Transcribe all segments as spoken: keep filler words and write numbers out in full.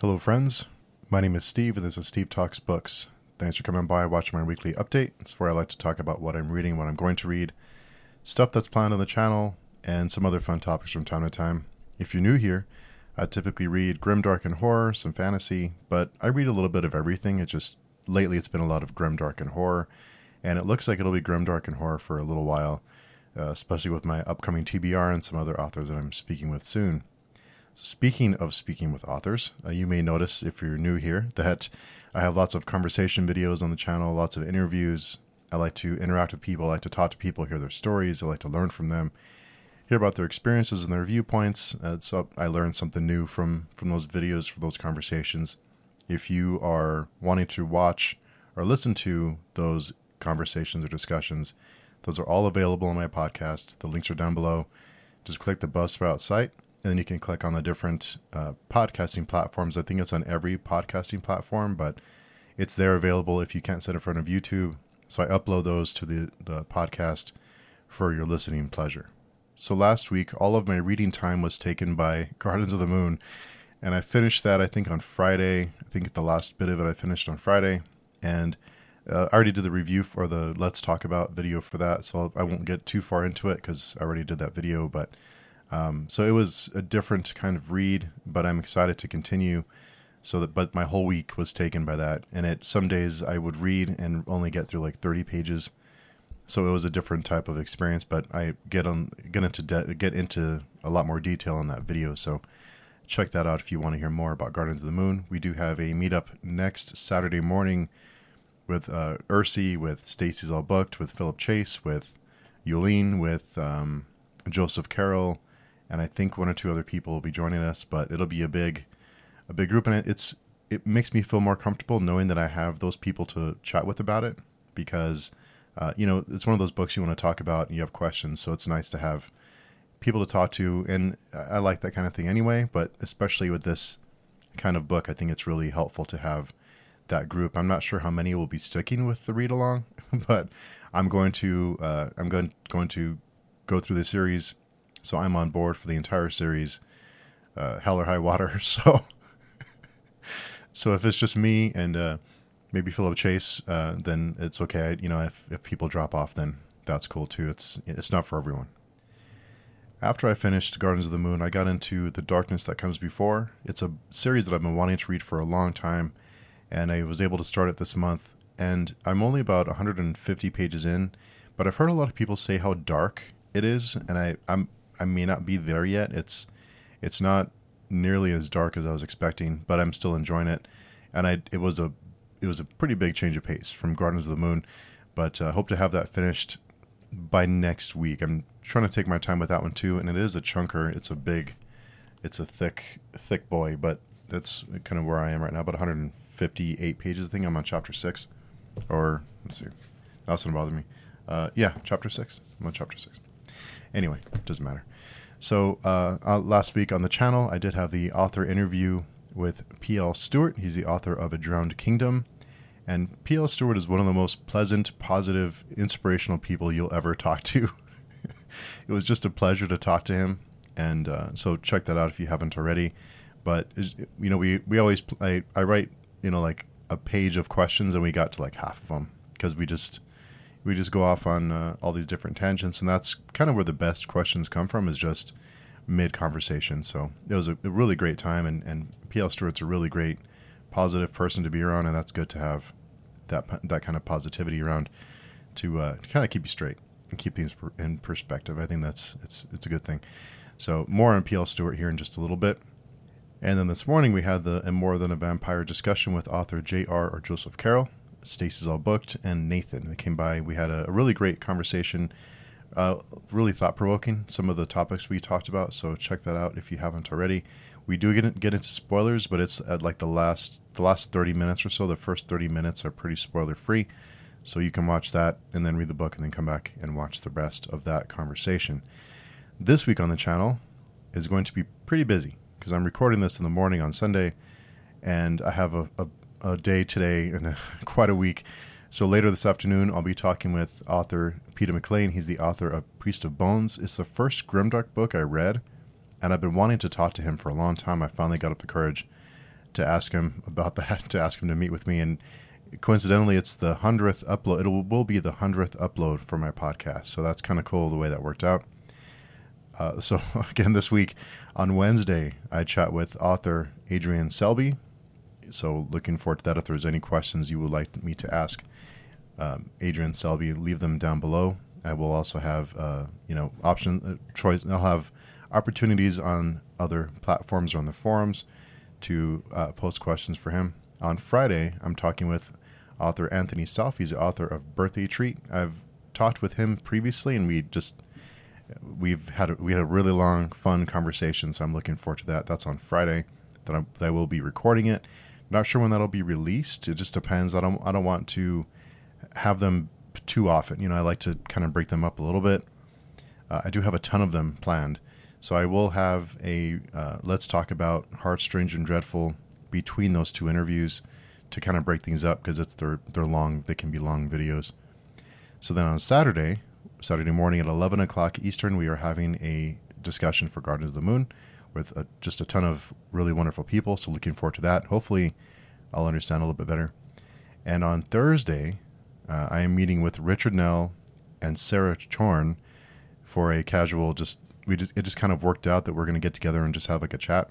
Hello friends, my name is Steve and this is Steve Talks Books. Thanks for coming by and watching my weekly update. It's where I like to talk about what I'm reading, what I'm going to read, stuff that's planned on the channel, and some other fun topics from time to time. If you're new here, I typically read grimdark and horror, some fantasy, but I read a little bit of everything. It just, lately it's been a lot of grimdark and horror, and it looks like it'll be grimdark and horror for a little while, uh, especially with my upcoming T B R and some other authors that I'm speaking with soon. Speaking of speaking with authors, uh, you may notice if you're new here that I have lots of conversation videos on the channel, lots of interviews. I like to interact with people, I like to talk to people, hear their stories, I like to learn from them, hear about their experiences and their viewpoints. Uh, so I learn something new from, from those videos, from those conversations. If you are wanting to watch or listen to those conversations or discussions, those are all available on my podcast. The links are down below. Just click the Buzzsprout site. And then you can click on the different uh, podcasting platforms. I think it's on every podcasting platform, but it's there available if you can't sit in front of YouTube. So I upload those to the, the podcast for your listening pleasure. So last week, all of my reading time was taken by Gardens of the Moon. And I finished that, I think, on Friday. I think the last bit of it I finished on Friday. And uh, I already did the review for the Let's Talk About video for that. So I won't get too far into it because I already did that video, but... Um, so it was a different kind of read, but I'm excited to continue. So that, but my whole week was taken by that. And it, some days I would read and only get through like thirty pages. So it was a different type of experience, but I get on, get into, de- get into a lot more detail in that video. So check that out if you want to hear more about Gardens of the Moon. We do have a meetup next Saturday morning with, uh, Ursi, with Stacey's All Booked, with Philip Chase, with Yulene, with, um, Joseph Carroll. And I think one or two other people will be joining us, but it'll be a big, a big group. And it's, it makes me feel more comfortable knowing that I have those people to chat with about it because, uh, you know, it's one of those books you want to talk about and you have questions. So it's nice to have people to talk to. And I like that kind of thing anyway, but especially with this kind of book, I think it's really helpful to have that group. I'm not sure how many will be sticking with the read along, but I'm going to, uh, I'm going, going to go through the series. So I'm on board for the entire series, uh, hell or high water. So, so if it's just me and uh, maybe Philip Chase, uh, then it's okay. You know, if, if people drop off, then that's cool too. It's it's not for everyone. After I finished Gardens of the Moon, I got into The Darkness That Comes Before. It's a series that I've been wanting to read for a long time, and I was able to start it this month. And I'm only about one hundred fifty pages in, but I've heard a lot of people say how dark it is, and I I'm. I may not be there yet. It's it's not nearly as dark as I was expecting, but I'm still enjoying it. And I it was a it was a pretty big change of pace from Gardens of the Moon, but I uh, hope to have that finished by next week. I'm trying to take my time with that one too, and it is a chunker. It's a big, it's a thick thick boy, but that's kind of where I am right now. About one hundred fifty-eight pages. I think I'm on chapter six, or let's see, that's gonna bother me. Uh, yeah, chapter six. I'm on chapter six. Anyway, it doesn't matter. So uh, uh, last week on the channel, I did have the author interview with P L Stewart. He's the author of A Drowned Kingdom. And P L Stewart is one of the most pleasant, positive, inspirational people you'll ever talk to. It was just a pleasure to talk to him. And uh, so check that out if you haven't already. But, you know, we, we always, I, I write, you know, like a page of questions and we got to like half of them because we just... We just go off on uh, all these different tangents, and that's kind of where the best questions come from, is just mid-conversation. So it was a, a really great time, and, and P L Stewart's a really great, positive person to be around, and that's good to have that that kind of positivity around to, uh, to kind of keep you straight and keep things in perspective. I think that's it's it's a good thing. So more on P L Stewart here in just a little bit. And then this morning we had the a More Than a Vampire discussion with author J R or Joseph Carroll. Stacey's All Booked, and Nathan. They came by. We had a, a really great conversation, uh, really thought-provoking, some of the topics we talked about, so check that out if you haven't already. We do get, in, get into spoilers, but it's at like the last the last thirty minutes or so. The first thirty minutes are pretty spoiler-free, so you can watch that and then read the book and then come back and watch the rest of that conversation. This week on the channel is going to be pretty busy because I'm recording this in the morning on Sunday, and I have a... a a day today and a, quite a week. So later this afternoon, I'll be talking with author Peter McLean. He's the author of Priest of Bones. It's the first grimdark book I read, and I've been wanting to talk to him for a long time. I finally got up the courage to ask him about that, to ask him to meet with me. And coincidentally, it's the hundredth upload. It will be the hundredth upload for my podcast. So that's kind of cool the way that worked out. Uh, so again, this week on Wednesday, I chat with author Adrian Selby. So looking forward to that. If there's any questions you would like me to ask um, Adrian Selby, leave them down below. I will also have, uh, you know, option uh, choice. I'll have opportunities on other platforms or on the forums to uh, post questions for him. On Friday, I'm talking with author Anthony Self. He's the author of Birthday Treat. I've talked with him previously, and we just we've had a, we had a really long, fun conversation. So I'm looking forward to that. That's on Friday. That I, that I will be recording it. Not sure when that'll be released. It just depends. I don't I don't want to have them too often. You know, I like to kind of break them up a little bit. Uh, I do have a ton of them planned. So I will have a uh, let's talk about Heart Strange and Dreadful between those two interviews to kind of break things up, because it's they're they're long. They can be long videos. So then on Saturday, Saturday morning at eleven o'clock Eastern, we are having a discussion for Gardens of the Moon with a, just a ton of really wonderful people. So looking forward to that. Hopefully I'll understand a little bit better. And on Thursday, uh, I am meeting with Richard Nell and Sarah Chorn for a casual, just, we just, it just kind of worked out that we're going to get together and just have like a chat.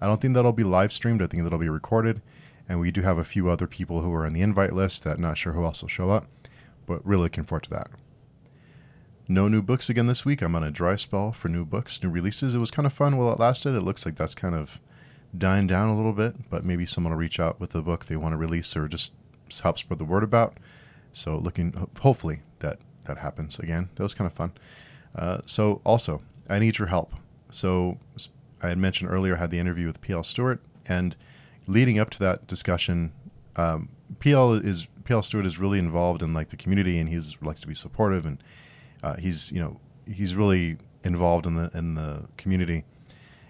I don't think that'll be live streamed. I think that'll be recorded. And we do have a few other people who are on the invite list that I'm not sure who else will show up, but really looking forward to that. No new books again this week. I'm on a dry spell for new books, new releases. It was kind of fun while it lasted. It looks like that's kind of dying down a little bit, but maybe someone will reach out with a book they want to release or just help spread the word about. So looking, hopefully that, that happens again. That was kind of fun. Uh, so also, I need your help. So I had mentioned earlier I had the interview with P L. Stewart, and leading up to that discussion, um, P L is P L Stewart is really involved in like the community, and he likes to be supportive, and Uh, he's, you know, he's really involved in the in the community,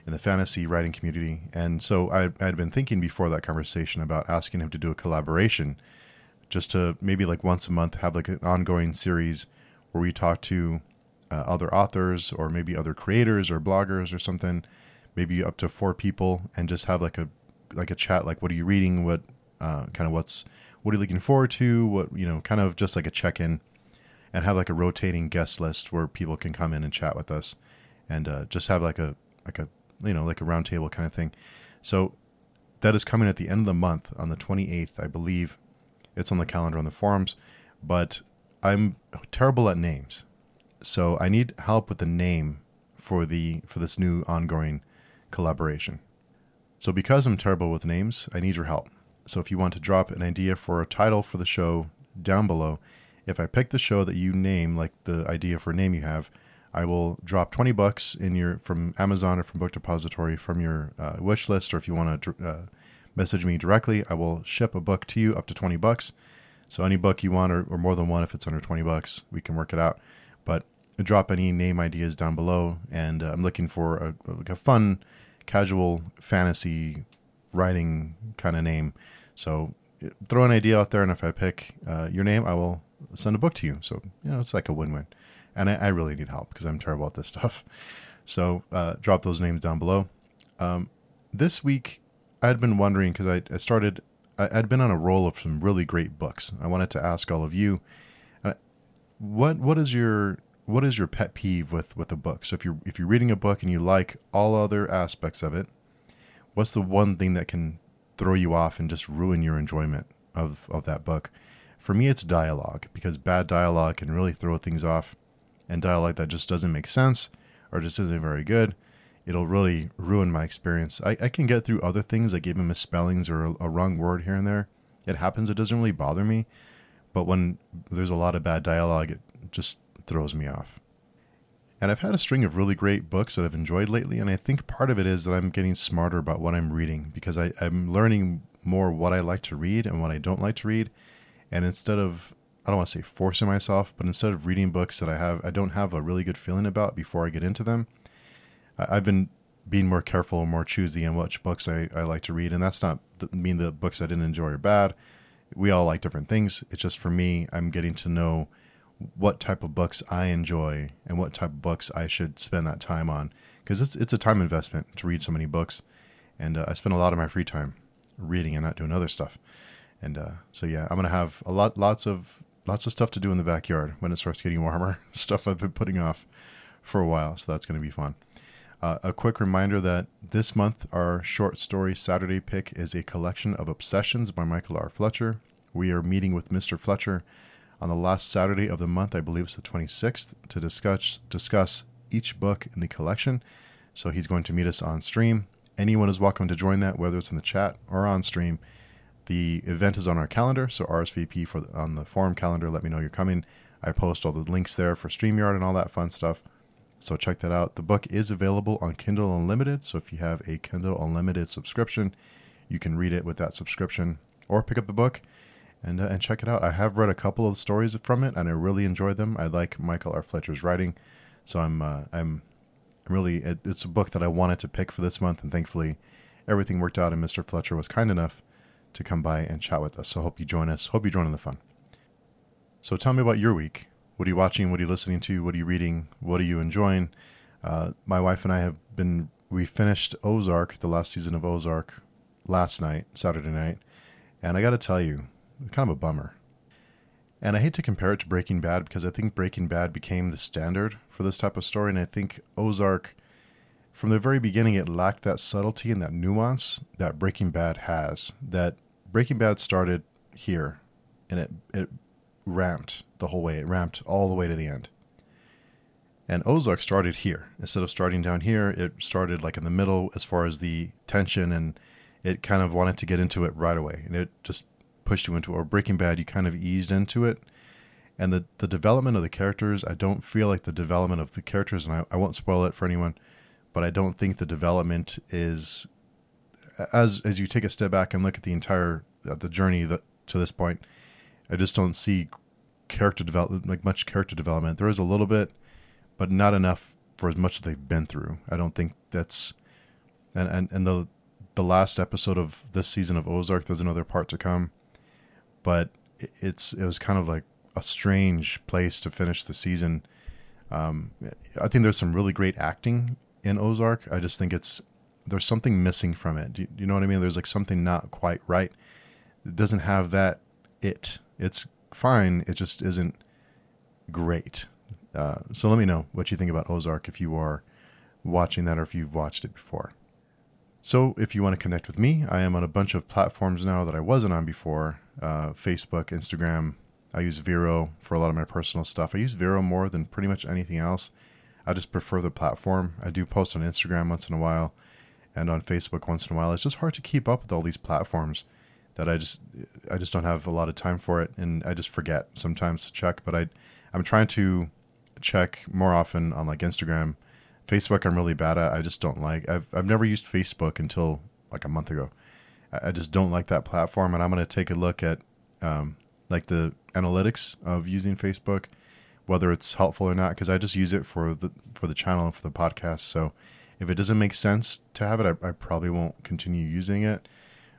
in the fantasy writing community. And so I had been thinking before that conversation about asking him to do a collaboration, just to maybe like once a month have like an ongoing series where we talk to uh, other authors or maybe other creators or bloggers or something, maybe up to four people, and just have like a like a chat, like what are you reading, what uh, kind of what's what are you looking forward to, what you know, kind of just like a check-in. And have like a rotating guest list where people can come in and chat with us, and uh, just have like a like a you know like a round table kind of thing. So that is coming at the end of the month on the twenty-eighth, I believe. It's on the calendar on the forums, but I'm terrible at names, so I need help with the name for the for this new ongoing collaboration. So because I'm terrible with names, I need your help. So if you want to drop an idea for a title for the show down below. If I pick the show that you name, like the idea for a name you have, I will drop twenty bucks in your from Amazon or from Book Depository from your uh, wish list. Or if you want to uh, message me directly, I will ship a book to you up to twenty bucks. So any book you want, or, or more than one, if it's under twenty bucks, we can work it out. But drop any name ideas down below. And uh, I'm looking for a, like a fun, casual fantasy writing kind of name. So throw an idea out there, and if I pick uh, your name, I will send a book to you. So, you know, it's like a win-win. And I, I really need help because I'm terrible at this stuff. So uh, drop those names down below. Um, this week, I'd been wondering, because I, I started, I, I'd been on a roll of some really great books. I wanted to ask all of you, uh, what what is your what is your pet peeve with, with a book? So if you're, if you're reading a book and you like all other aspects of it, what's the one thing that can throw you off and just ruin your enjoyment of, of that book? For me, it's dialogue, because bad dialogue can really throw things off, and dialogue that just doesn't make sense or just isn't very good, it'll really ruin my experience. I, I can get through other things like even misspellings or a, a wrong word here and there. It happens. It doesn't really bother me. But when there's a lot of bad dialogue, it just throws me off. And I've had a string of really great books that I've enjoyed lately, and I think part of it is that I'm getting smarter about what I'm reading, because I, I'm learning more what I like to read and what I don't like to read. And instead of, I don't want to say forcing myself, but instead of reading books that I have, I don't have a really good feeling about before I get into them, I've been being more careful, more choosy on which books I, I like to read. And that's not mean the books I didn't enjoy are bad. We all like different things. It's just for me, I'm getting to know what type of books I enjoy and what type of books I should spend that time on. Because it's, it's a time investment to read so many books. And uh, I spend a lot of my free time reading and not doing other stuff. And uh, so, yeah, I'm going to have a lot, lots of, lots of stuff to do in the backyard when it starts getting warmer, stuff I've been putting off for a while. So that's going to be fun. Uh, a quick reminder that this month, our short story Saturday pick is A Collection of Obsessions by Michael R. Fletcher. We are meeting with Mister Fletcher on the last Saturday of the month, I believe it's the twenty-sixth, to discuss discuss each book in the collection. So he's going to meet us on stream. Anyone is welcome to join that, whether it's in the chat or on stream. The event is on our calendar, so R S V P for the, on the forum calendar. Let me know you're coming. I post all the links there for StreamYard and all that fun stuff. So check that out. The book is available on Kindle Unlimited. So if you have a Kindle Unlimited subscription, you can read it with that subscription or pick up the book and uh, and check it out. I have read a couple of stories from it and I really enjoyed them. I like Michael R. Fletcher's writing. So I'm uh, I'm really, it, it's a book that I wanted to pick for this month. And thankfully everything worked out and Mister Fletcher was kind enough to come by and chat with us. So hope you join us. Hope you join in the fun. So tell me about your week. What are you watching? What are you listening to? What are you reading? What are you enjoying? Uh, my wife and I have been, we finished Ozark, the last season of Ozark, last night, Saturday night. And I got to tell you, kind of a bummer. And I hate to compare it to Breaking Bad because I think Breaking Bad became the standard for this type of story. And I think Ozark, from the very beginning, it lacked that subtlety and that nuance that Breaking Bad has. That Breaking Bad started here and it, it ramped the whole way. It ramped all the way to the end. And Ozark started here. Instead of starting down here, it started like in the middle as far as the tension, and it kind of wanted to get into it right away. And it just pushed you into it. Or Breaking Bad, you kind of eased into it. And the, the development of the characters, I don't feel like the development of the characters, and I, I won't spoil it for anyone, but I don't think the development is, as as you take a step back and look at the entire the journey that, to this point, I just don't see character development, like much character development. There is a little bit, but not enough for as much as they've been through. I don't think that's, and, and, and the, the last episode of this season of Ozark, there's another part to come, but it's, it was kind of like a strange place to finish the season. Um, I think there's some really great acting in Ozark. I just think it's, there's something missing from it. Do you, do you know what I mean? There's like something not quite right. It doesn't have that it. It's fine. It just isn't great. Uh, so let me know what you think about Ozark if you are watching that or if you've watched it before. So if you want to connect with me, I am on a bunch of platforms now that I wasn't on before. Uh, Facebook, Instagram. I use Vero for a lot of my personal stuff. I use Vero more than pretty much anything else. I just prefer the platform. I do post on Instagram once in a while and on Facebook once in a while. It's just hard to keep up with all these platforms. That I just, I just don't have a lot of time for it, and I just forget sometimes to check. But I, I'm trying to check more often on like Instagram, Facebook. I'm really bad at. I just don't like. I've, I've never used Facebook until like a month ago. I just don't like that platform, and I'm gonna take a look at, um, like the analytics of using Facebook, whether it's helpful or not. Because I just use it for the for the channel and for the podcast. So if it doesn't make sense to have it, I, I probably won't continue using it.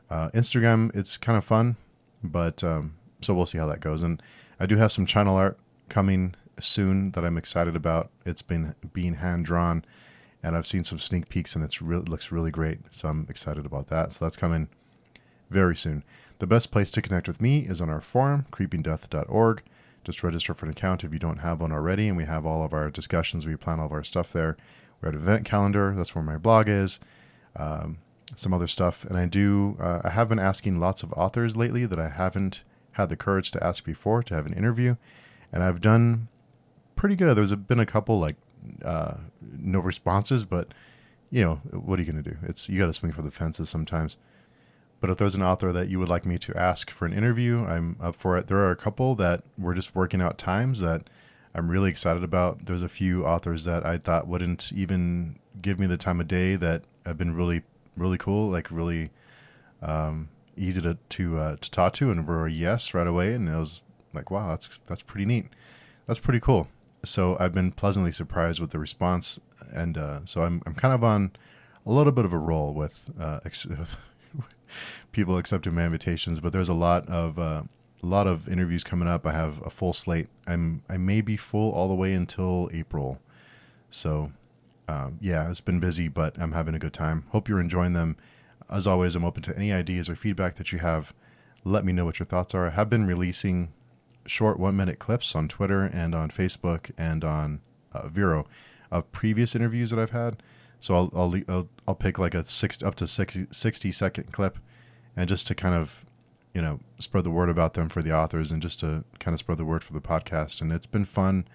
Uh, Instagram, it's kind of fun, but um, so we'll see how that goes. And I do have some channel art coming soon that I'm excited about. It's been being hand drawn, and I've seen some sneak peeks, and it's really, it looks really great. So I'm excited about that. So that's coming very soon. The best place to connect with me is on our forum, creeping death dot org. Just register for an account if you don't have one already, and we have all of our discussions. We plan all of our stuff there. We have an event calendar. That's where my blog is. Um, some other stuff. And I do, uh, I have been asking lots of authors lately that I haven't had the courage to ask before to have an interview. And I've done pretty good. There's been a couple like, uh, no responses, but you know, what are you going to do? It's, you got to swing for the fences sometimes. But if there's an author that you would like me to ask for an interview, I'm up for it. There are a couple that we're just working out times that I'm really excited about. There's a few authors that I thought wouldn't even give me the time of day that I've been really really cool, like really um, easy to to, uh, to talk to, and we're a yes right away. And I was like, wow, that's that's pretty neat. That's pretty cool. So I've been pleasantly surprised with the response, and uh, so I'm I'm kind of on a little bit of a roll with uh, ex- people accepting my invitations. But there's a lot of uh, a lot of interviews coming up. I have a full slate. I'm I may be full all the way until April. So. Um, yeah, it's been busy, but I'm having a good time. Hope you're enjoying them. As always, I'm open to any ideas or feedback that you have. Let me know what your thoughts are. I have been releasing short one-minute clips on Twitter and on Facebook and on uh, Vero of previous interviews that I've had. So I'll I'll I'll, I'll pick like a six up to sixty second clip, and just to kind of, you know, spread the word about them for the authors and just to kind of spread the word for the podcast. And it's been fun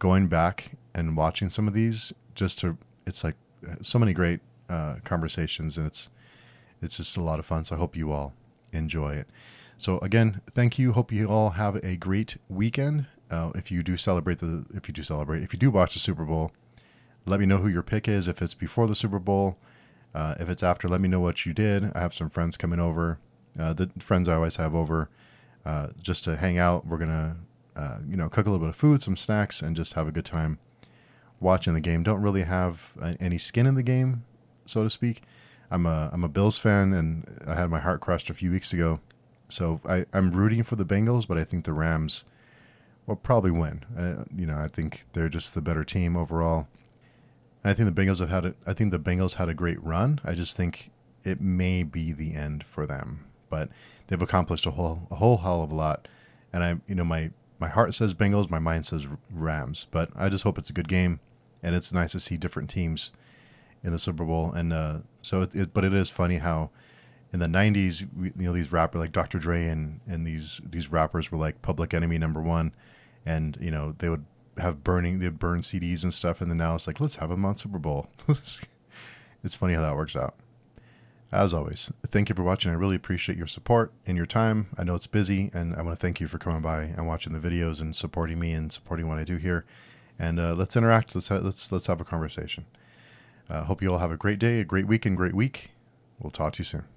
going back and watching some of these. Just to, it's like so many great uh, conversations, and it's it's just a lot of fun. So I hope you all enjoy it. So again, thank you. Hope you all have a great weekend. Uh, if you do celebrate the, if you do celebrate, if you do watch the Super Bowl, let me know who your pick is. If it's before the Super Bowl, uh, if it's after, let me know what you did. I have some friends coming over. Uh, the friends I always have over, uh, just to hang out. We're gonna, uh, you know, cook a little bit of food, some snacks, and just have a good time watching the game. Don't really have any skin in the game, so to speak. I'm a I'm a Bills fan, and I had my heart crushed a few weeks ago. So I, I'm rooting for the Bengals, but I think the Rams will probably win. Uh, you know, I think they're just the better team overall. And I think the Bengals have had a, I think the Bengals had a great run. I just think it may be the end for them. But they've accomplished a whole a whole hell of a lot, and I, you know, my my heart says Bengals, my mind says Rams, but I just hope it's a good game, and it's nice to see different teams in the Super Bowl. And uh, so, it, it, but it is funny how in the nineties, we, you know, these rappers like Doctor Dre and and these these rappers were like Public Enemy number one, and you know they would have burning they'd burn C Ds and stuff, and then now it's like let's have them on Super Bowl. It's funny how that works out. As always, thank you for watching. I really appreciate your support and your time. I know it's busy, and I want to thank you for coming by and watching the videos and supporting me and supporting what I do here. And uh, let's interact. Let's ha- let's let's have a conversation. Uh, hope you all have a great day, a great week, and great week. We'll talk to you soon.